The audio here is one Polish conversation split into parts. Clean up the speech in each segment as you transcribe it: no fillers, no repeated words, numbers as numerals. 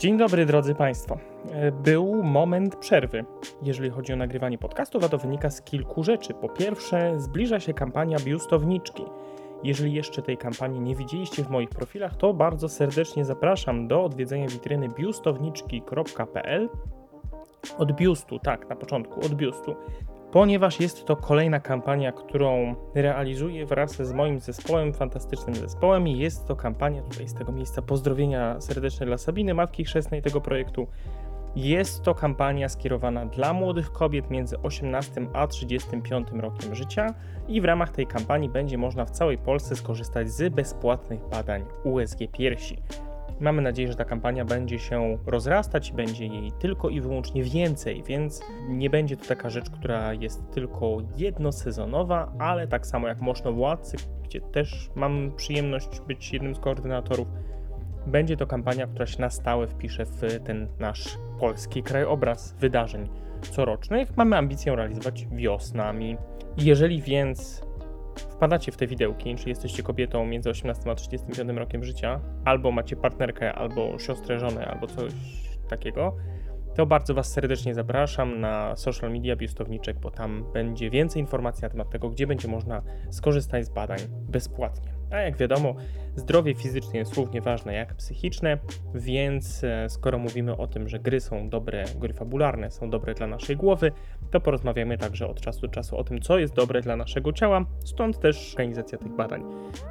Dzień dobry, drodzy Państwo. Był moment przerwy. Jeżeli chodzi o nagrywanie podcastów, a to wynika z kilku rzeczy. Po pierwsze, zbliża się kampania Biustowniczki. Jeżeli jeszcze tej kampanii nie widzieliście w moich profilach, to bardzo serdecznie zapraszam do odwiedzenia witryny biustowniczki.pl. Od biustu, tak, na początku, od biustu. Ponieważ jest to kolejna kampania, którą realizuję wraz z moim zespołem, fantastycznym zespołem. Jest to kampania, tutaj z tego miejsca pozdrowienia serdeczne dla Sabiny, matki chrzestnej tego projektu. Jest to kampania skierowana dla młodych kobiet między 18 a 35 rokiem życia i w ramach tej kampanii będzie można w całej Polsce skorzystać z bezpłatnych badań USG piersi. Mamy nadzieję, że ta kampania będzie się rozrastać i będzie jej tylko i wyłącznie więcej, więc nie będzie to taka rzecz, która jest tylko jednosezonowa, ale tak samo jak Mosznowładcy, gdzie też mam przyjemność być jednym z koordynatorów, będzie to kampania, która się na stałe wpisze w ten nasz polski krajobraz wydarzeń corocznych. Mamy ambicję realizować wiosnami. Jeżeli więc wpadacie w te widełki, czy jesteście kobietą między 18 a 35 rokiem życia, albo macie partnerkę, albo siostrę, żonę, albo coś takiego, to bardzo Was serdecznie zapraszam na social media Biustowniczek, bo tam będzie więcej informacji na temat tego, gdzie będzie można skorzystać z badań bezpłatnie. A jak wiadomo, zdrowie fizyczne jest równie ważne jak psychiczne, więc skoro mówimy o tym, że gry są dobre, gry fabularne są dobre dla naszej głowy, to porozmawiamy także od czasu do czasu o tym, co jest dobre dla naszego ciała, stąd też organizacja tych badań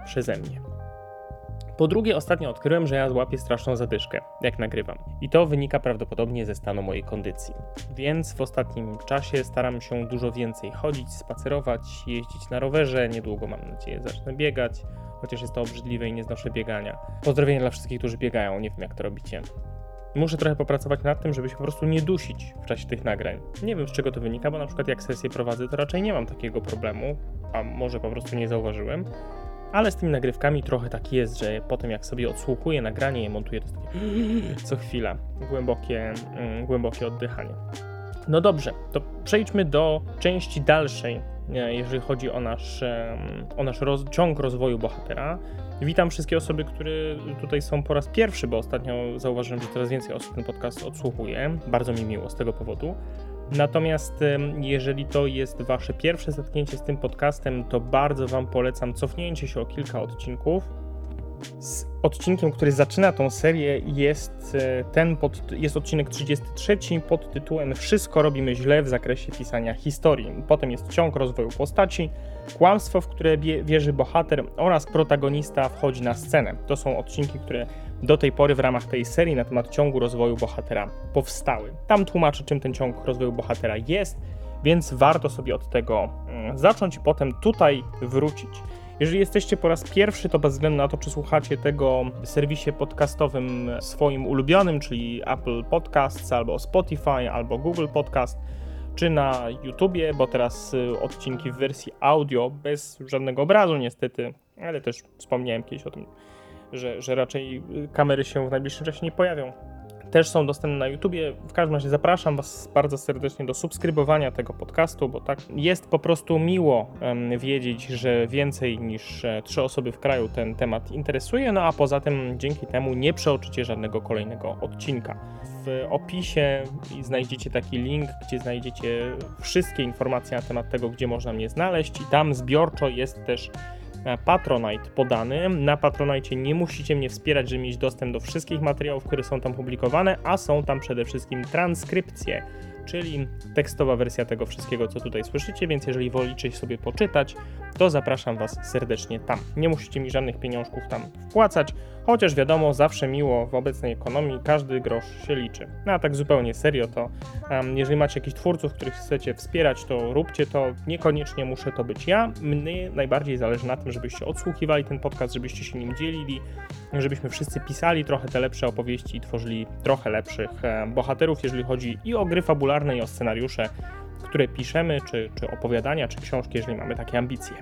przeze mnie. Po drugie, ostatnio odkryłem, że ja złapię straszną zadyszkę, jak nagrywam. I to wynika prawdopodobnie ze stanu mojej kondycji. Więc w ostatnim czasie staram się dużo więcej chodzić, spacerować, jeździć na rowerze. Niedługo, mam nadzieję, zacznę biegać, chociaż jest to obrzydliwe i nie znoszę biegania. Pozdrowienia dla wszystkich, którzy biegają, nie wiem jak to robicie. Muszę trochę popracować nad tym, żeby się po prostu nie dusić w czasie tych nagrań. Nie wiem, z czego to wynika, bo na przykład jak sesję prowadzę, to raczej nie mam takiego problemu, a może po prostu nie zauważyłem. Ale z tymi nagrywkami trochę tak jest, że potem jak sobie odsłuchuję nagranie i montuję, to jest takie co chwila głębokie oddychanie. No dobrze, to przejdźmy do części dalszej, jeżeli chodzi o nasz ciąg rozwoju bohatera. Witam wszystkie osoby, które tutaj są po raz pierwszy, bo ostatnio zauważyłem, że coraz więcej osób ten podcast odsłuchuje. Bardzo mi miło z tego powodu. Natomiast jeżeli to jest Wasze pierwsze zetknięcie z tym podcastem, to bardzo Wam polecam cofnięcie się o kilka odcinków. Z odcinkiem, który zaczyna tą serię jest odcinek 33 pod tytułem Wszystko robimy źle w zakresie pisania historii. Potem jest ciąg rozwoju postaci, kłamstwo, w które wierzy bohater oraz protagonista wchodzi na scenę. To są odcinki, które do tej pory w ramach tej serii na temat ciągu rozwoju bohatera powstały. Tam tłumaczę, czym ten ciąg rozwoju bohatera jest, więc warto sobie od tego zacząć i potem tutaj wrócić. Jeżeli jesteście po raz pierwszy, to bez względu na to, czy słuchacie tego w serwisie podcastowym swoim ulubionym, czyli Apple Podcasts, albo Spotify, albo Google Podcast, czy na YouTubie, bo teraz odcinki w wersji audio bez żadnego obrazu niestety, ale też wspomniałem kiedyś o tym, że raczej kamery się w najbliższym czasie nie pojawią. Też są dostępne na YouTubie. W każdym razie zapraszam Was bardzo serdecznie do subskrybowania tego podcastu, bo tak jest po prostu miło wiedzieć, że więcej niż 3 osoby w kraju ten temat interesuje, no a poza tym dzięki temu nie przeoczycie żadnego kolejnego odcinka. W opisie znajdziecie taki link, gdzie znajdziecie wszystkie informacje na temat tego, gdzie można mnie znaleźć i tam zbiorczo jest też Patronite podany. Na Patronite nie musicie mnie wspierać, żeby mieć dostęp do wszystkich materiałów, które są tam publikowane, a są tam przede wszystkim transkrypcje, czyli tekstowa wersja tego wszystkiego, co tutaj słyszycie, więc jeżeli wolicie sobie poczytać, to zapraszam Was serdecznie tam. Nie musicie mi żadnych pieniążków tam wpłacać, chociaż wiadomo, zawsze miło w obecnej ekonomii, każdy grosz się liczy. No a tak zupełnie serio, to jeżeli macie jakichś twórców, których chcecie wspierać, to róbcie to, niekoniecznie muszę to być ja. Mnie najbardziej zależy na tym, żebyście odsłuchiwali ten podcast, żebyście się nim dzielili, żebyśmy wszyscy pisali trochę te lepsze opowieści i tworzyli trochę lepszych bohaterów, jeżeli chodzi i o gry fabularne, i o scenariusze, które piszemy, czy opowiadania, czy książki, jeżeli mamy takie ambicje.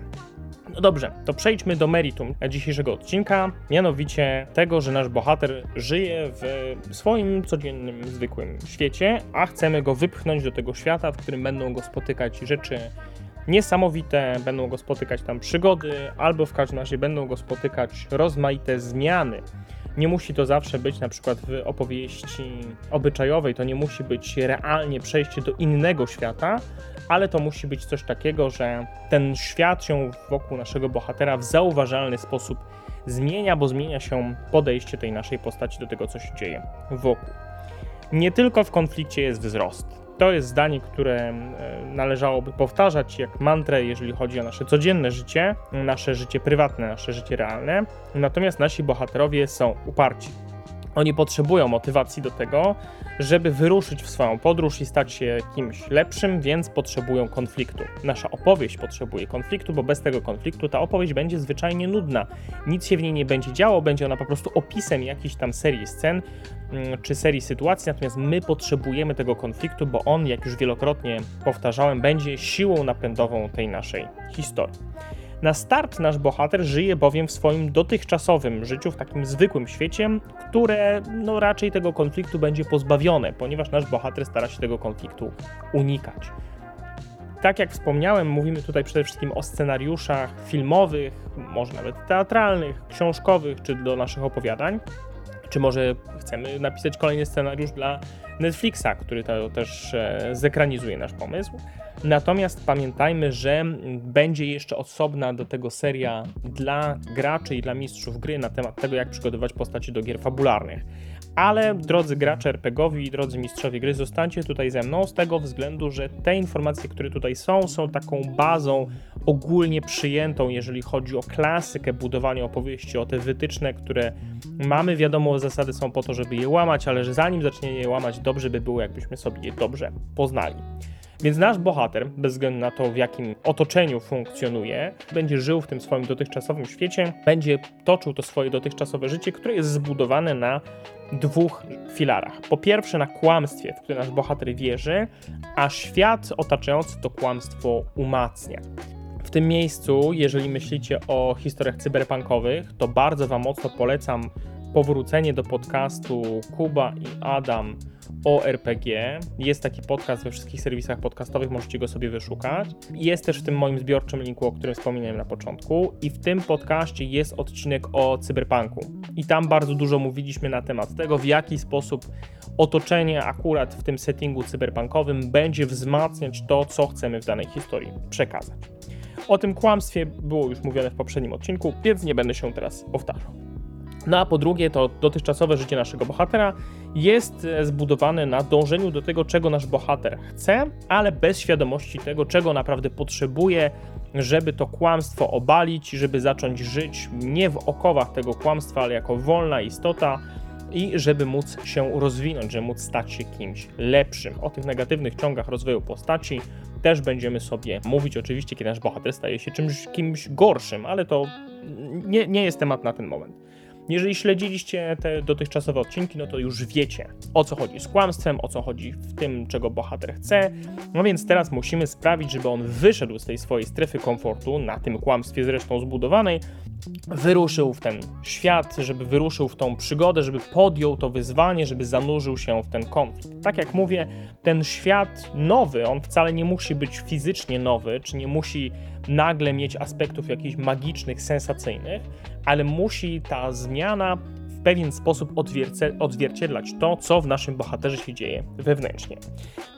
No dobrze, to przejdźmy do meritum dzisiejszego odcinka, mianowicie tego, że nasz bohater żyje w swoim codziennym, zwykłym świecie, a chcemy go wypchnąć do tego świata, w którym będą go spotykać rzeczy niesamowite, będą go spotykać tam przygody, albo w każdym razie będą go spotykać rozmaite zmiany. Nie musi to zawsze być, na przykład w opowieści obyczajowej, to nie musi być realnie przejście do innego świata, ale to musi być coś takiego, że ten świat się wokół naszego bohatera w zauważalny sposób zmienia, bo zmienia się podejście tej naszej postaci do tego, co się dzieje wokół. Nie tylko w konflikcie jest wzrost. To jest zdanie, które należałoby powtarzać jak mantrę, jeżeli chodzi o nasze codzienne życie, nasze życie prywatne, nasze życie realne. Natomiast nasi bohaterowie są uparci. Oni potrzebują motywacji do tego, żeby wyruszyć w swoją podróż i stać się kimś lepszym, więc potrzebują konfliktu. Nasza opowieść potrzebuje konfliktu, bo bez tego konfliktu ta opowieść będzie zwyczajnie nudna. Nic się w niej nie będzie działo, będzie ona po prostu opisem jakiejś tam serii scen czy serii sytuacji, natomiast my potrzebujemy tego konfliktu, bo on, jak już wielokrotnie powtarzałem, będzie siłą napędową tej naszej historii. Na start nasz bohater żyje bowiem w swoim dotychczasowym życiu, w takim zwykłym świecie, które no raczej tego konfliktu będzie pozbawione, ponieważ nasz bohater stara się tego konfliktu unikać. Tak jak wspomniałem, mówimy tutaj przede wszystkim o scenariuszach filmowych, może nawet teatralnych, książkowych, czy do naszych opowiadań. Czy może chcemy napisać kolejny scenariusz dla Netflixa, który to też zekranizuje nasz pomysł. Natomiast pamiętajmy, że będzie jeszcze osobna do tego seria dla graczy i dla mistrzów gry na temat tego, jak przygotować postaci do gier fabularnych. Ale drodzy gracze RPG-owi i drodzy mistrzowie gry, zostańcie tutaj ze mną z tego względu, że te informacje, które tutaj są taką bazą ogólnie przyjętą, jeżeli chodzi o klasykę budowania opowieści, o te wytyczne, które mamy. Wiadomo, zasady są po to, żeby je łamać, ale że zanim zaczniemy je łamać, dobrze by było, jakbyśmy sobie je dobrze poznali. Więc nasz bohater, bez względu na to, w jakim otoczeniu funkcjonuje, będzie żył w tym swoim dotychczasowym świecie, będzie toczył to swoje dotychczasowe życie, które jest zbudowane na dwóch filarach. Po pierwsze, na kłamstwie, w które nasz bohater wierzy, a świat otaczający to kłamstwo umacnia. W tym miejscu, jeżeli myślicie o historiach cyberpunkowych, to bardzo Wam mocno polecam powrócenie do podcastu Kuba i Adam O RPG. Jest taki podcast we wszystkich serwisach podcastowych, możecie go sobie wyszukać. Jest też w tym moim zbiorczym linku, o którym wspominałem na początku, i w tym podcaście jest odcinek o cyberpunku. I tam bardzo dużo mówiliśmy na temat tego, w jaki sposób otoczenie akurat w tym settingu cyberpunkowym będzie wzmacniać to, co chcemy w danej historii przekazać. O tym kłamstwie było już mówione w poprzednim odcinku, więc nie będę się teraz powtarzał. No a po drugie, to dotychczasowe życie naszego bohatera jest zbudowane na dążeniu do tego, czego nasz bohater chce, ale bez świadomości tego, czego naprawdę potrzebuje, żeby to kłamstwo obalić, żeby zacząć żyć nie w okowach tego kłamstwa, ale jako wolna istota i żeby móc się rozwinąć, żeby móc stać się kimś lepszym. O tych negatywnych ciągach rozwoju postaci też będziemy sobie mówić, oczywiście, kiedy nasz bohater staje się kimś gorszym, ale to nie jest temat na ten moment. Jeżeli śledziliście te dotychczasowe odcinki, no to już wiecie, o co chodzi z kłamstwem, o co chodzi w tym, czego bohater chce. No więc teraz musimy sprawić, żeby on wyszedł z tej swojej strefy komfortu, na tym kłamstwie zresztą zbudowanej, wyruszył w ten świat, żeby wyruszył w tą przygodę, żeby podjął to wyzwanie, żeby zanurzył się w ten konflikt. Tak jak mówię, ten świat nowy, on wcale nie musi być fizycznie nowy, czy nie musi nagle mieć aspektów jakichś magicznych, sensacyjnych, ale musi ta zmiana w pewien sposób odzwierciedlać to, co w naszym bohaterze się dzieje wewnętrznie.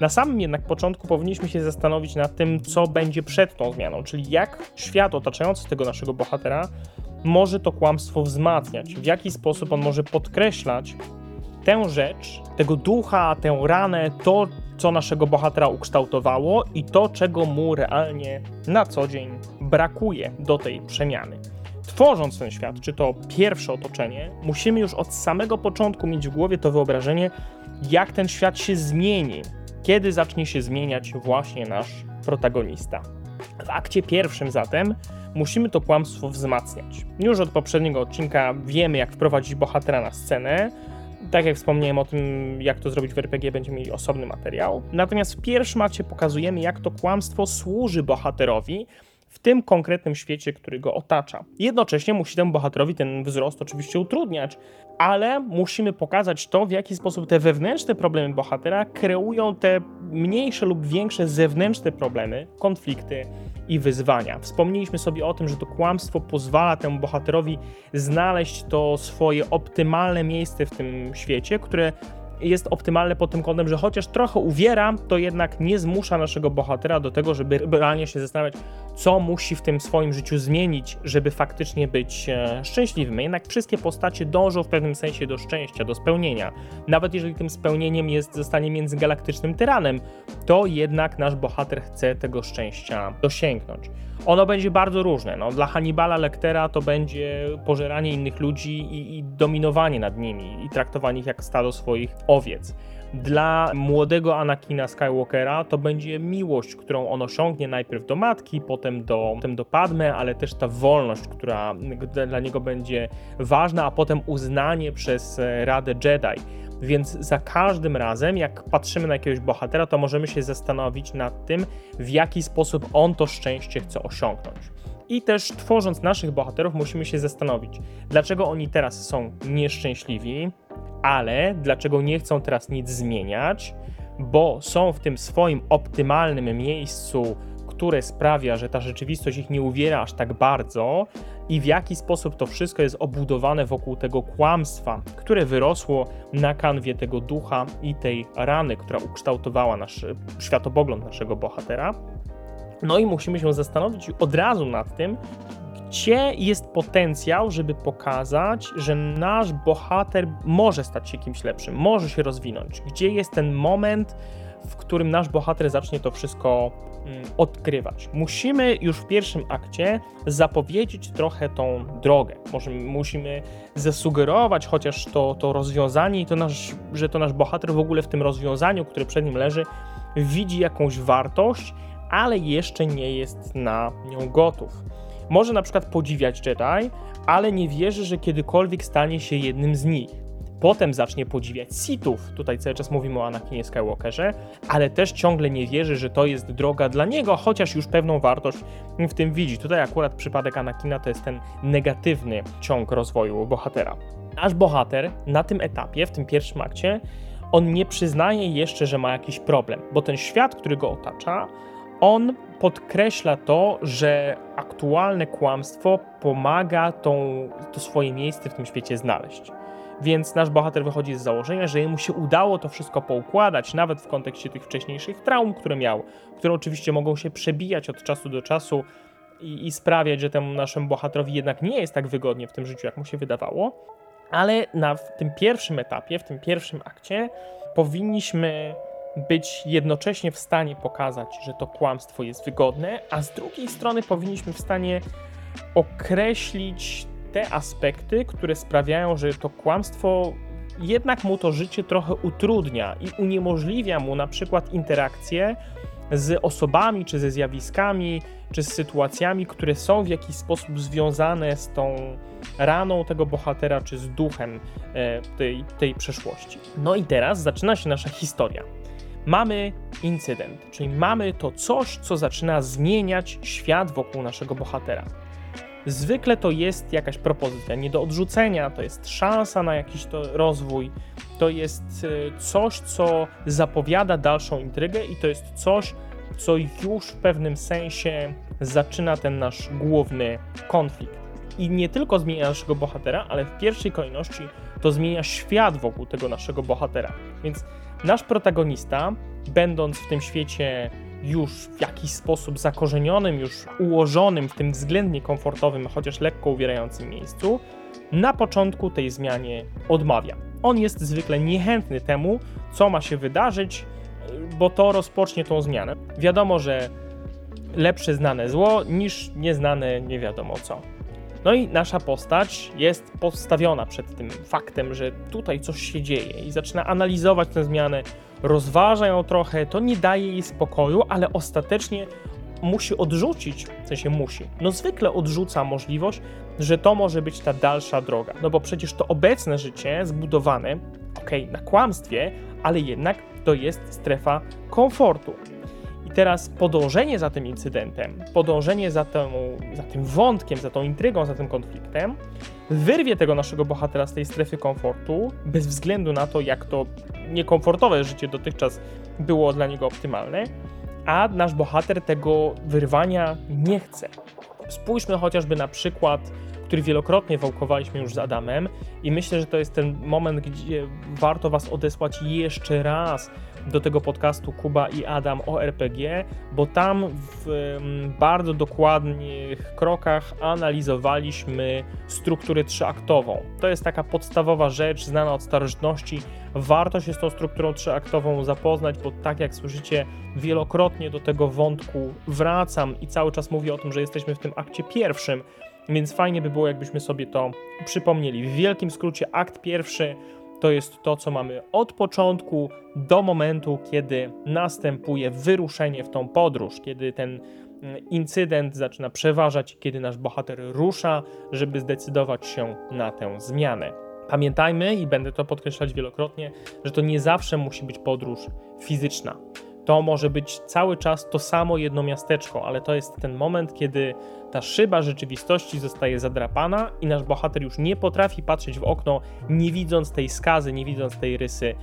Na samym jednak początku powinniśmy się zastanowić nad tym, co będzie przed tą zmianą, czyli jak świat otaczający tego naszego bohatera może to kłamstwo wzmacniać, w jaki sposób on może podkreślać tę rzecz, tego ducha, tę ranę, to, co naszego bohatera ukształtowało i to, czego mu realnie na co dzień brakuje do tej przemiany. Tworząc ten świat, czy to pierwsze otoczenie, musimy już od samego początku mieć w głowie to wyobrażenie, jak ten świat się zmieni, kiedy zacznie się zmieniać właśnie nasz protagonista. W akcie pierwszym zatem musimy to kłamstwo wzmacniać. Już od poprzedniego odcinka wiemy, jak wprowadzić bohatera na scenę. Tak jak wspomniałem o tym, jak to zrobić w RPG, będziemy mieli osobny materiał. Natomiast w pierwszym akcie pokazujemy, jak to kłamstwo służy bohaterowi w tym konkretnym świecie, który go otacza. Jednocześnie musi temu bohaterowi ten wzrost oczywiście utrudniać, ale musimy pokazać to, w jaki sposób te wewnętrzne problemy bohatera kreują te mniejsze lub większe zewnętrzne problemy, konflikty i wyzwania. Wspomnieliśmy sobie o tym, że to kłamstwo pozwala temu bohaterowi znaleźć to swoje optymalne miejsce w tym świecie, które jest optymalne pod tym kątem, że chociaż trochę uwiera, to jednak nie zmusza naszego bohatera do tego, żeby realnie się zastanawiać, co musi w tym swoim życiu zmienić, żeby faktycznie być szczęśliwym. Jednak wszystkie postacie dążą w pewnym sensie do szczęścia, do spełnienia. Nawet jeżeli tym spełnieniem jest zostanie międzygalaktycznym tyranem, to jednak nasz bohater chce tego szczęścia dosięgnąć. Ono będzie bardzo różne. No, dla Hannibala Lectera to będzie pożeranie innych ludzi i dominowanie nad nimi i traktowanie ich jak stado swoich owiec. Dla młodego Anakina Skywalkera to będzie miłość, którą on osiągnie najpierw do matki, potem do Padme, ale też ta wolność, która dla niego będzie ważna, a potem uznanie przez Radę Jedi. Więc za każdym razem, jak patrzymy na jakiegoś bohatera, to możemy się zastanowić nad tym, w jaki sposób on to szczęście chce osiągnąć. I też tworząc naszych bohaterów musimy się zastanowić, dlaczego oni teraz są nieszczęśliwi, ale dlaczego nie chcą teraz nic zmieniać, bo są w tym swoim optymalnym miejscu, które sprawia, że ta rzeczywistość ich nie uwiera aż tak bardzo, i w jaki sposób to wszystko jest obudowane wokół tego kłamstwa, które wyrosło na kanwie tego ducha i tej rany, która ukształtowała nasz światopogląd naszego bohatera. No i musimy się zastanowić od razu nad tym, gdzie jest potencjał, żeby pokazać, że nasz bohater może stać się kimś lepszym, może się rozwinąć. Gdzie jest ten moment, w którym nasz bohater zacznie to wszystko odkrywać. Musimy już w pierwszym akcie zapowiedzieć trochę tą drogę. Może musimy zasugerować chociaż to rozwiązanie i że to nasz bohater w ogóle w tym rozwiązaniu, które przed nim leży, widzi jakąś wartość, ale jeszcze nie jest na nią gotów. Może na przykład podziwiać Jedi, ale nie wierzy, że kiedykolwiek stanie się jednym z nich. Potem zacznie podziwiać Sithów, tutaj cały czas mówimy o Anakinie Skywalkerze, ale też ciągle nie wierzy, że to jest droga dla niego, chociaż już pewną wartość w tym widzi. Tutaj akurat przypadek Anakina to jest ten negatywny ciąg rozwoju bohatera. Nasz bohater na tym etapie, w tym pierwszym akcie, on nie przyznaje jeszcze, że ma jakiś problem, bo ten świat, który go otacza, on podkreśla to, że aktualne kłamstwo pomaga to swoje miejsce w tym świecie znaleźć. Więc nasz bohater wychodzi z założenia, że mu się udało to wszystko poukładać, nawet w kontekście tych wcześniejszych traum, które miał, które oczywiście mogą się przebijać od czasu do czasu i sprawiać, że temu naszemu bohaterowi jednak nie jest tak wygodnie w tym życiu, jak mu się wydawało. Ale w tym pierwszym etapie, w tym pierwszym akcie powinniśmy być jednocześnie w stanie pokazać, że to kłamstwo jest wygodne, a z drugiej strony powinniśmy w stanie określić te aspekty, które sprawiają, że to kłamstwo jednak mu to życie trochę utrudnia i uniemożliwia mu na przykład interakcje z osobami, czy ze zjawiskami, czy z sytuacjami, które są w jakiś sposób związane z tą raną tego bohatera, czy z duchem tej przeszłości. No i teraz zaczyna się nasza historia. Mamy incydent, czyli mamy to coś, co zaczyna zmieniać świat wokół naszego bohatera. Zwykle to jest jakaś propozycja nie do odrzucenia, to jest szansa na jakiś rozwój, to jest coś, co zapowiada dalszą intrygę i to jest coś, co już w pewnym sensie zaczyna ten nasz główny konflikt. I nie tylko zmienia naszego bohatera, ale w pierwszej kolejności to zmienia świat wokół tego naszego bohatera. Więc nasz protagonista, będąc w tym świecie już w jakiś sposób zakorzenionym, już ułożonym w tym względnie komfortowym, chociaż lekko uwierającym miejscu, na początku tej zmianie odmawia. On jest zwykle niechętny temu, co ma się wydarzyć, bo to rozpocznie tą zmianę. Wiadomo, że lepsze znane zło niż nieznane nie wiadomo co. No i nasza postać jest postawiona przed tym faktem, że tutaj coś się dzieje i zaczyna analizować tę zmianę, rozważa ją trochę, to nie daje jej spokoju, ale ostatecznie musi odrzucić, w sensie musi, zwykle odrzuca możliwość, że to może być ta dalsza droga, bo przecież to obecne życie zbudowane, na kłamstwie, ale jednak to jest strefa komfortu. I teraz podążenie za tym incydentem, podążenie za tym wątkiem, za tą intrygą, za tym konfliktem wyrwie tego naszego bohatera z tej strefy komfortu, bez względu na to, jak to niekomfortowe życie dotychczas było dla niego optymalne, a nasz bohater tego wyrwania nie chce. Spójrzmy chociażby na przykład, który wielokrotnie wałkowaliśmy już z Adamem i myślę, że to jest ten moment, gdzie warto Was odesłać jeszcze raz do tego podcastu Kuba i Adam o RPG, bo tam w bardzo dokładnych krokach analizowaliśmy strukturę trzyaktową. To jest taka podstawowa rzecz znana od starożytności. Warto się z tą strukturą trzyaktową zapoznać, bo tak jak słyszycie, wielokrotnie do tego wątku wracam i cały czas mówię o tym, że jesteśmy w tym akcie pierwszym, więc fajnie by było, jakbyśmy sobie to przypomnieli. W wielkim skrócie akt pierwszy to jest to, co mamy od początku do momentu, kiedy następuje wyruszenie w tą podróż, kiedy ten incydent zaczyna przeważać, kiedy nasz bohater rusza, żeby zdecydować się na tę zmianę. Pamiętajmy, i będę to podkreślać wielokrotnie, że to nie zawsze musi być podróż fizyczna. To może być cały czas to samo jedno miasteczko, ale to jest ten moment, kiedy ta szyba rzeczywistości zostaje zadrapana i nasz bohater już nie potrafi patrzeć w okno, nie widząc tej skazy, nie widząc tej rysy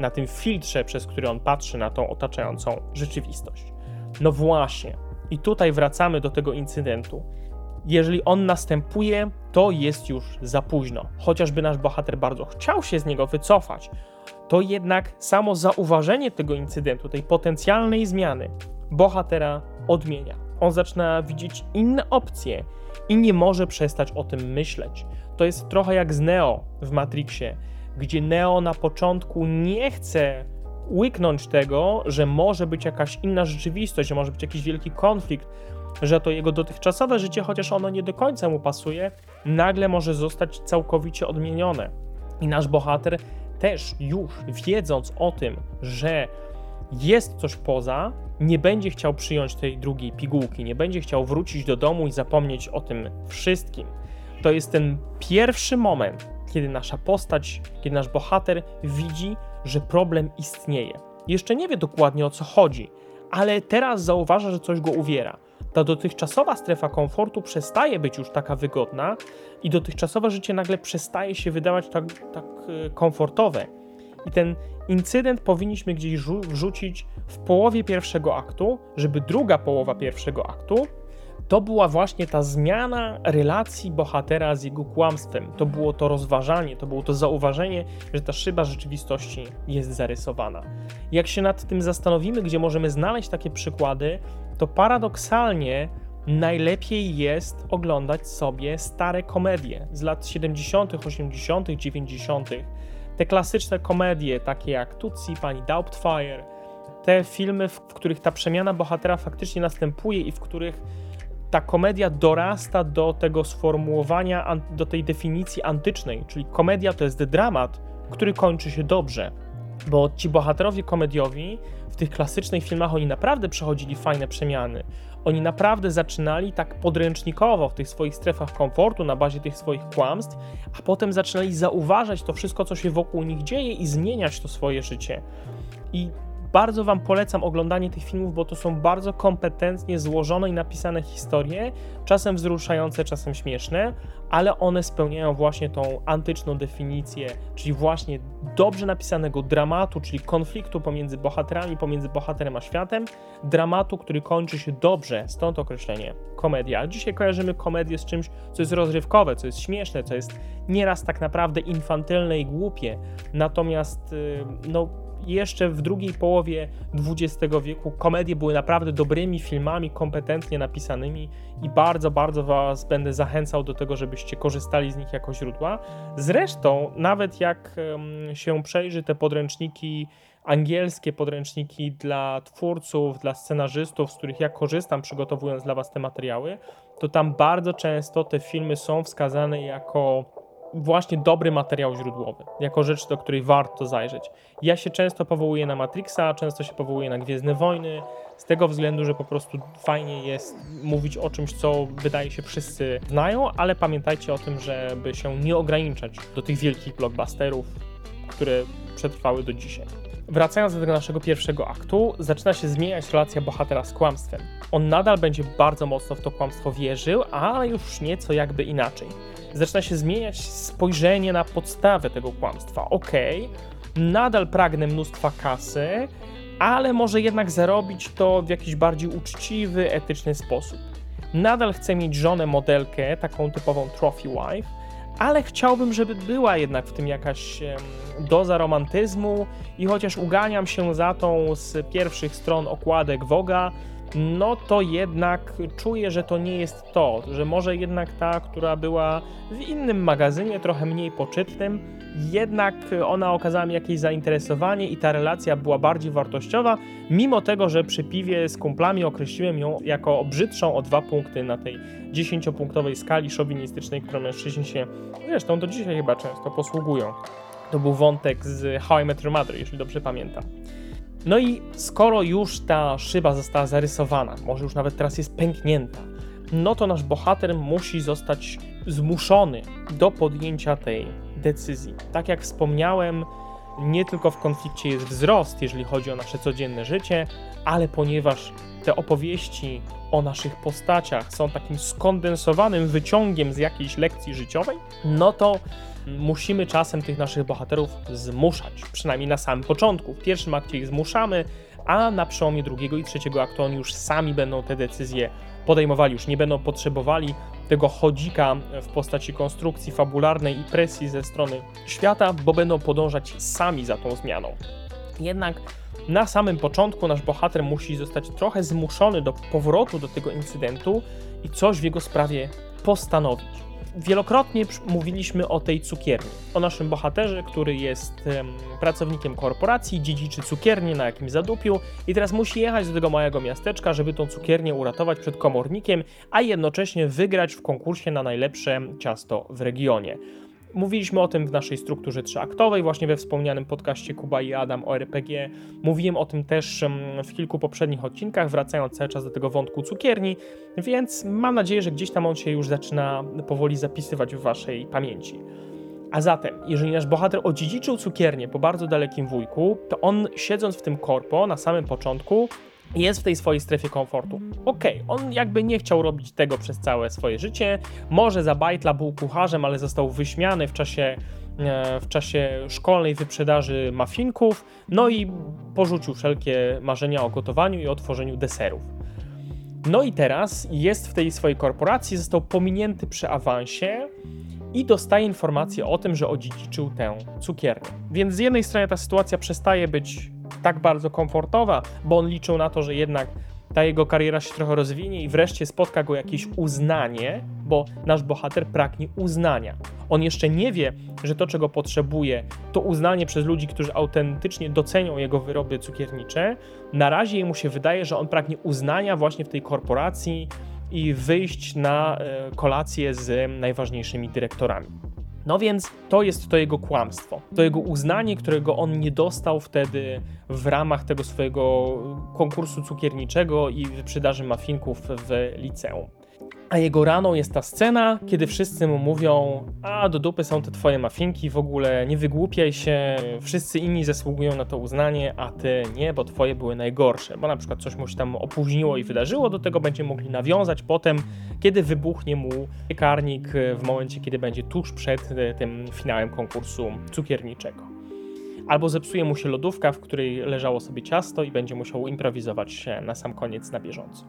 na tym filtrze, przez który on patrzy na tą otaczającą rzeczywistość. No właśnie, i tutaj wracamy do tego incydentu. Jeżeli on następuje, to jest już za późno. Chociażby nasz bohater bardzo chciał się z niego wycofać, to jednak samo zauważenie tego incydentu, tej potencjalnej zmiany, bohatera odmienia. On zaczyna widzieć inne opcje i nie może przestać o tym myśleć. To jest trochę jak z Neo w Matrixie, gdzie Neo na początku nie chce łyknąć tego, że może być jakaś inna rzeczywistość, że może być jakiś wielki konflikt, że to jego dotychczasowe życie, chociaż ono nie do końca mu pasuje, nagle może zostać całkowicie odmienione. I nasz bohater też już wiedząc o tym, że jest coś poza, nie będzie chciał przyjąć tej drugiej pigułki, nie będzie chciał wrócić do domu i zapomnieć o tym wszystkim. To jest ten pierwszy moment, kiedy nasza postać, kiedy nasz bohater widzi, że problem istnieje. Jeszcze nie wie dokładnie o co chodzi, ale teraz zauważa, że coś go uwiera. Ta dotychczasowa strefa komfortu przestaje być już taka wygodna i dotychczasowe życie nagle przestaje się wydawać tak komfortowe. I ten incydent powinniśmy gdzieś wrzucić w połowie pierwszego aktu, żeby druga połowa pierwszego aktu to była właśnie ta zmiana relacji bohatera z jego kłamstwem. To było to rozważanie, to było to zauważenie, że ta szyba rzeczywistości jest zarysowana. Jak się nad tym zastanowimy, gdzie możemy znaleźć takie przykłady, to paradoksalnie najlepiej jest oglądać sobie stare komedie z lat 70., 80., 90. Te klasyczne komedie, takie jak Tootsie, Pani Doubtfire, te filmy, w których ta przemiana bohatera faktycznie następuje i w których ta komedia dorasta do tego sformułowania, do tej definicji antycznej, czyli komedia to jest dramat, który kończy się dobrze, bo ci bohaterowie komediowi w tych klasycznych filmach oni naprawdę przechodzili fajne przemiany, oni naprawdę zaczynali tak podręcznikowo w tych swoich strefach komfortu na bazie tych swoich kłamstw, a potem zaczynali zauważać to wszystko, co się wokół nich dzieje i zmieniać to swoje życie. I bardzo Wam polecam oglądanie tych filmów, bo to są bardzo kompetentnie złożone i napisane historie, czasem wzruszające, czasem śmieszne, ale one spełniają właśnie tą antyczną definicję, czyli właśnie dobrze napisanego dramatu, czyli konfliktu pomiędzy bohaterami, pomiędzy bohaterem a światem, dramatu, który kończy się dobrze, stąd określenie komedia. Dzisiaj kojarzymy komedię z czymś, co jest rozrywkowe, co jest śmieszne, co jest nieraz tak naprawdę infantylne i głupie, natomiast jeszcze w drugiej połowie XX wieku komedie były naprawdę dobrymi filmami, kompetentnie napisanymi i bardzo, bardzo Was będę zachęcał do tego, żebyście korzystali z nich jako źródła. Zresztą nawet jak się przejrzy te podręczniki angielskie, podręczniki dla twórców, dla scenarzystów, z których ja korzystam przygotowując dla Was te materiały, to tam bardzo często te filmy są wskazane jako właśnie dobry materiał źródłowy, jako rzecz, do której warto zajrzeć. Ja się często powołuję na Matrixa, często się powołuję na Gwiezdne Wojny, z tego względu, że po prostu fajnie jest mówić o czymś, co wydaje się wszyscy znają, ale pamiętajcie o tym, żeby się nie ograniczać do tych wielkich blockbusterów, które przetrwały do dzisiaj. Wracając do tego naszego pierwszego aktu, zaczyna się zmieniać relacja bohatera z kłamstwem. On nadal będzie bardzo mocno w to kłamstwo wierzył, ale już nieco jakby inaczej. Zaczyna się zmieniać spojrzenie na podstawę tego kłamstwa. Okej, nadal pragnę mnóstwa kasy, ale może jednak zarobić to w jakiś bardziej uczciwy, etyczny sposób. Nadal chcę mieć żonę modelkę, taką typową trophy wife, ale chciałbym, żeby była jednak w tym jakaś doza romantyzmu i chociaż uganiam się za tą z pierwszych stron okładek Vogue'a, no to jednak czuję, że to nie jest to, że może jednak ta, która była w innym magazynie, trochę mniej poczytnym, jednak ona okazała mi jakieś zainteresowanie i ta relacja była bardziej wartościowa, mimo tego, że przy piwie z kumplami określiłem ją jako brzydszą o 2 punkty na tej 10-punktowej skali szowinistycznej, którą mężczyźni się zresztą do dzisiaj chyba często posługują. To był wątek z How I Met Your Mother, jeśli dobrze pamiętam. No i skoro już ta szyba została zarysowana, może już nawet teraz jest pęknięta, no to nasz bohater musi zostać zmuszony do podjęcia tej decyzji. Tak jak wspomniałem, nie tylko w konflikcie jest wzrost, jeżeli chodzi o nasze codzienne życie, ale ponieważ te opowieści o naszych postaciach są takim skondensowanym wyciągiem z jakiejś lekcji życiowej, no to musimy czasem tych naszych bohaterów zmuszać, przynajmniej na samym początku. W pierwszym akcie ich zmuszamy, a na przełomie drugiego i trzeciego aktu oni już sami będą te decyzje podejmowali, już nie będą potrzebowali tego chodzika w postaci konstrukcji fabularnej i presji ze strony świata, bo będą podążać sami za tą zmianą. Jednak na samym początku nasz bohater musi zostać trochę zmuszony do powrotu do tego incydentu i coś w jego sprawie postanowić. Wielokrotnie mówiliśmy o tej cukierni, o naszym bohaterze, który jest pracownikiem korporacji, dziedziczy cukiernię na jakimś zadupiu i teraz musi jechać do tego małego miasteczka, żeby tą cukiernię uratować przed komornikiem, a jednocześnie wygrać w konkursie na najlepsze ciasto w regionie. Mówiliśmy o tym w naszej strukturze 3-aktowej, właśnie we wspomnianym podcaście Kuba i Adam o RPG. Mówiłem o tym też w kilku poprzednich odcinkach, wracając cały czas do tego wątku cukierni, więc mam nadzieję, że gdzieś tam on się już zaczyna powoli zapisywać w waszej pamięci. A zatem, jeżeli nasz bohater odziedziczył cukiernię po bardzo dalekim wujku, to on siedząc w tym korpo na samym początku jest w tej swojej strefie komfortu. On jakby nie chciał robić tego przez całe swoje życie, może za bajtla był kucharzem, ale został wyśmiany w czasie szkolnej wyprzedaży muffinków, no i porzucił wszelkie marzenia o gotowaniu i o tworzeniu deserów. No i teraz jest w tej swojej korporacji, został pominięty przy awansie i dostaje informację o tym, że odziedziczył tę cukiernię. Więc z jednej strony ta sytuacja przestaje być tak bardzo komfortowa, bo on liczył na to, że jednak ta jego kariera się trochę rozwinie i wreszcie spotka go jakieś uznanie, bo nasz bohater pragnie uznania. On jeszcze nie wie, że to, czego potrzebuje, to uznanie przez ludzi, którzy autentycznie docenią jego wyroby cukiernicze. Na razie mu się wydaje, że on pragnie uznania właśnie w tej korporacji i wyjść na kolację z najważniejszymi dyrektorami. No więc to jest to jego kłamstwo, to jego uznanie, którego on nie dostał wtedy w ramach tego swojego konkursu cukierniczego i wyprzedaży muffinków w liceum. A jego raną jest ta scena, kiedy wszyscy mu mówią: a do dupy są te twoje muffinki, w ogóle nie wygłupiaj się, wszyscy inni zasługują na to uznanie, a ty nie, bo twoje były najgorsze, bo na przykład coś mu się tam opóźniło i wydarzyło, do tego będzie mogli nawiązać potem, kiedy wybuchnie mu piekarnik w momencie, kiedy będzie tuż przed tym finałem konkursu cukierniczego. Albo zepsuje mu się lodówka, w której leżało sobie ciasto i będzie musiał improwizować się na sam koniec na bieżąco.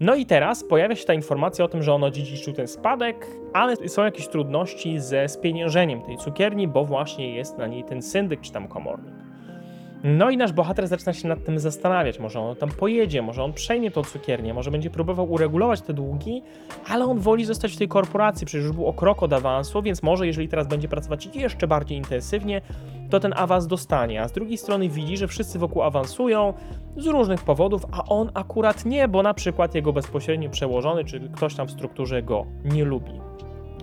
No i teraz pojawia się ta informacja o tym, że on odziedziczył ten spadek, ale są jakieś trudności ze spieniężeniem tej cukierni, bo właśnie jest na niej ten syndyk czy tam komornik. No i nasz bohater zaczyna się nad tym zastanawiać, może on tam pojedzie, może on przejmie tą cukiernię, może będzie próbował uregulować te długi, ale on woli zostać w tej korporacji, przecież już był o krok od awansu, więc może jeżeli teraz będzie pracować jeszcze bardziej intensywnie, to ten awans dostanie, a z drugiej strony widzi, że wszyscy wokół awansują z różnych powodów, a on akurat nie, bo na przykład jego bezpośrednio przełożony, czy ktoś tam w strukturze go nie lubi.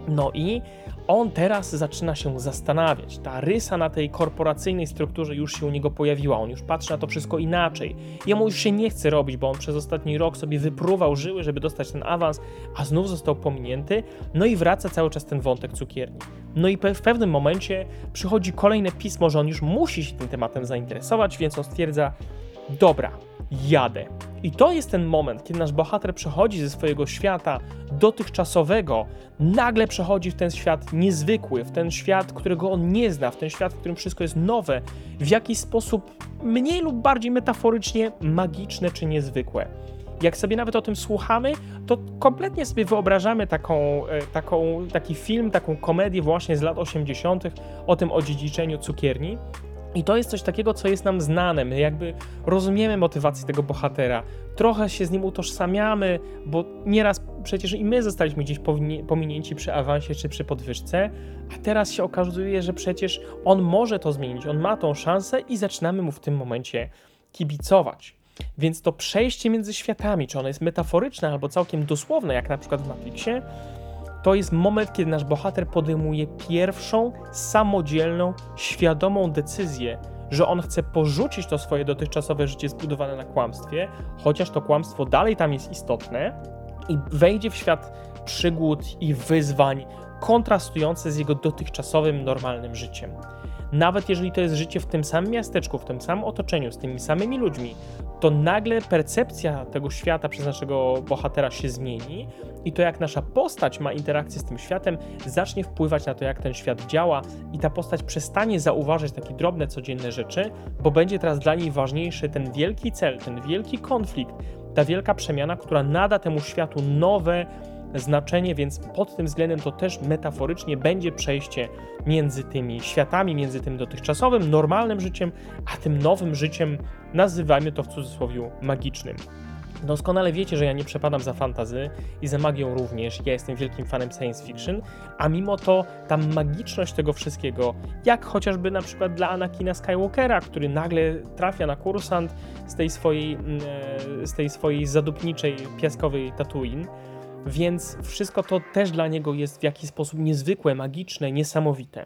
No i on teraz zaczyna się zastanawiać, ta rysa na tej korporacyjnej strukturze już się u niego pojawiła, on już patrzy na to wszystko inaczej, jemu już się nie chce robić, bo on przez ostatni rok sobie wypruwał żyły, żeby dostać ten awans, a znów został pominięty, no i wraca cały czas ten wątek cukierni. No i w pewnym momencie przychodzi kolejne pismo, że on już musi się tym tematem zainteresować, więc on stwierdza: dobra, jadę. I to jest ten moment, kiedy nasz bohater przechodzi ze swojego świata dotychczasowego, nagle przechodzi w ten świat niezwykły, w ten świat, którego on nie zna, w ten świat, w którym wszystko jest nowe, w jakiś sposób mniej lub bardziej metaforycznie magiczne czy niezwykłe. Jak sobie nawet o tym słuchamy, to kompletnie sobie wyobrażamy taki film, taką komedię właśnie z lat 80. o tym odziedziczeniu cukierni. I to jest coś takiego, co jest nam znane, my jakby rozumiemy motywację tego bohatera, trochę się z nim utożsamiamy, bo nieraz przecież i my zostaliśmy gdzieś pominięci przy awansie czy przy podwyżce, a teraz się okazuje, że przecież on może to zmienić, on ma tą szansę i zaczynamy mu w tym momencie kibicować. Więc to przejście między światami, czy ono jest metaforyczne albo całkiem dosłowne, jak na przykład w Matrixie, to jest moment, kiedy nasz bohater podejmuje pierwszą, samodzielną, świadomą decyzję, że on chce porzucić to swoje dotychczasowe życie zbudowane na kłamstwie, chociaż to kłamstwo dalej tam jest istotne, i wejdzie w świat przygód i wyzwań kontrastujące z jego dotychczasowym, normalnym życiem. Nawet jeżeli to jest życie w tym samym miasteczku, w tym samym otoczeniu, z tymi samymi ludźmi, to nagle percepcja tego świata przez naszego bohatera się zmieni i to, jak nasza postać ma interakcję z tym światem, zacznie wpływać na to, jak ten świat działa, i ta postać przestanie zauważyć takie drobne, codzienne rzeczy, bo będzie teraz dla niej ważniejszy ten wielki cel, ten wielki konflikt, ta wielka przemiana, która nada temu światu nowe znaczenie, więc pod tym względem to też metaforycznie będzie przejście między tymi światami, między tym dotychczasowym, normalnym życiem, a tym nowym życiem, nazywajmy to w cudzysłowie magicznym. Doskonale wiecie, że ja nie przepadam za fantasy i za magią również, ja jestem wielkim fanem science fiction, a mimo to ta magiczność tego wszystkiego, jak chociażby na przykład dla Anakina Skywalkera, który nagle trafia na Coruscant z tej swojej zadupniczej piaskowej Tatooine. Więc wszystko to też dla niego jest w jakiś sposób niezwykłe, magiczne, niesamowite.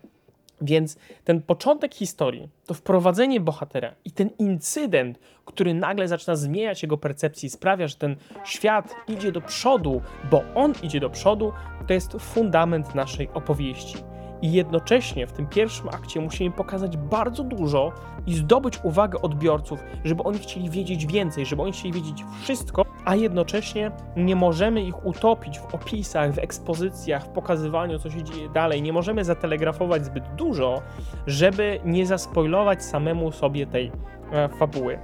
Więc ten początek historii, to wprowadzenie bohatera i ten incydent, który nagle zaczyna zmieniać jego percepcję, sprawia, że ten świat idzie do przodu, bo on idzie do przodu, to jest fundament naszej opowieści. I jednocześnie w tym pierwszym akcie musimy pokazać bardzo dużo i zdobyć uwagę odbiorców, żeby oni chcieli wiedzieć więcej, żeby oni chcieli wiedzieć wszystko, a jednocześnie nie możemy ich utopić w opisach, w ekspozycjach, w pokazywaniu, co się dzieje dalej. Nie możemy zatelegrafować zbyt dużo, żeby nie zaspoilować samemu sobie tej fabuły.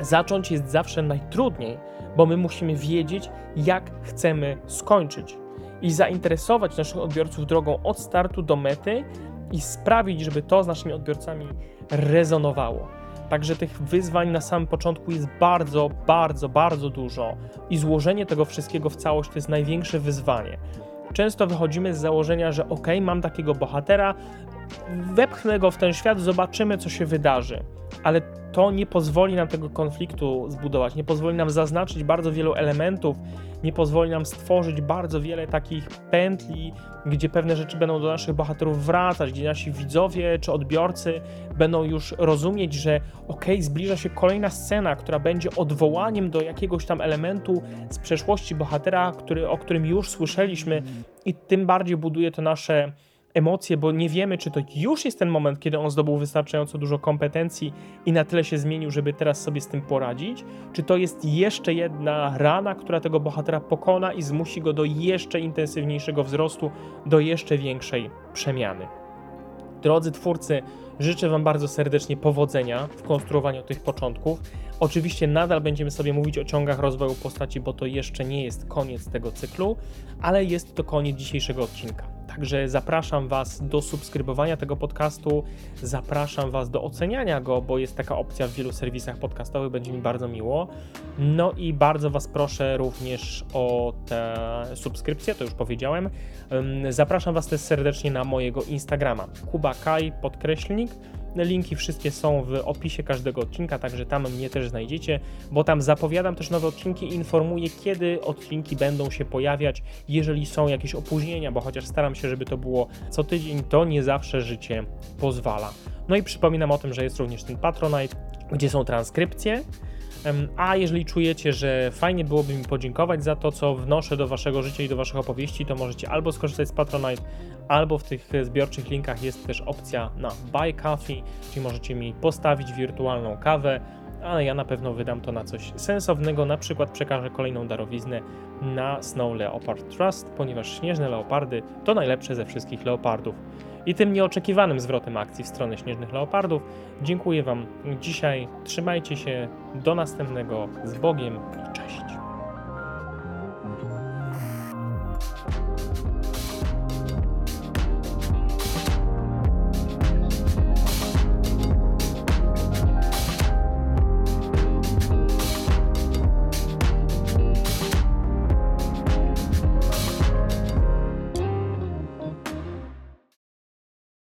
Zacząć jest zawsze najtrudniej, bo my musimy wiedzieć, jak chcemy skończyć i zainteresować naszych odbiorców drogą od startu do mety i sprawić, żeby to z naszymi odbiorcami rezonowało. Także tych wyzwań na samym początku jest bardzo, bardzo, bardzo dużo i złożenie tego wszystkiego w całość to jest największe wyzwanie. Często wychodzimy z założenia, że okej, mam takiego bohatera, wepchnę go w ten świat, zobaczymy, co się wydarzy. Ale to nie pozwoli nam tego konfliktu zbudować, nie pozwoli nam zaznaczyć bardzo wielu elementów, nie pozwoli nam stworzyć bardzo wiele takich pętli, gdzie pewne rzeczy będą do naszych bohaterów wracać, gdzie nasi widzowie czy odbiorcy będą już rozumieć, że okej, zbliża się kolejna scena, która będzie odwołaniem do jakiegoś tam elementu z przeszłości bohatera, o którym już słyszeliśmy, i tym bardziej buduje to nasze emocje, bo nie wiemy, czy to już jest ten moment, kiedy on zdobył wystarczająco dużo kompetencji i na tyle się zmienił, żeby teraz sobie z tym poradzić, czy to jest jeszcze jedna rana, która tego bohatera pokona i zmusi go do jeszcze intensywniejszego wzrostu, do jeszcze większej przemiany. Drodzy twórcy, życzę Wam bardzo serdecznie powodzenia w konstruowaniu tych początków. Oczywiście nadal będziemy sobie mówić o ciągach rozwoju postaci, bo to jeszcze nie jest koniec tego cyklu, ale jest to koniec dzisiejszego odcinka. Także zapraszam Was do subskrybowania tego podcastu, zapraszam Was do oceniania go, bo jest taka opcja w wielu serwisach podcastowych, będzie mi bardzo miło. No i bardzo Was proszę również o tę subskrypcję, to już powiedziałem. Zapraszam Was też serdecznie na mojego Instagrama, kubakaj_. Linki wszystkie są w opisie każdego odcinka, także tam mnie też znajdziecie, bo tam zapowiadam też nowe odcinki i informuję, kiedy odcinki będą się pojawiać, jeżeli są jakieś opóźnienia, bo chociaż staram się, żeby to było co tydzień, to nie zawsze życie pozwala. No i przypominam o tym, że jest również ten Patronite, gdzie są transkrypcje, a jeżeli czujecie, że fajnie byłoby mi podziękować za to, co wnoszę do Waszego życia i do Waszych opowieści, to możecie albo skorzystać z Patronite, albo w tych zbiorczych linkach jest też opcja na Buy Coffee, czyli możecie mi postawić wirtualną kawę ale ja na pewno wydam to na coś sensownego, na przykład przekażę kolejną darowiznę na Snow Leopard Trust, ponieważ śnieżne leopardy to najlepsze ze wszystkich leopardów. I tym nieoczekiwanym zwrotem akcji w stronę śnieżnych leopardów dziękuję Wam dzisiaj, trzymajcie się, do następnego, z Bogiem i cześć!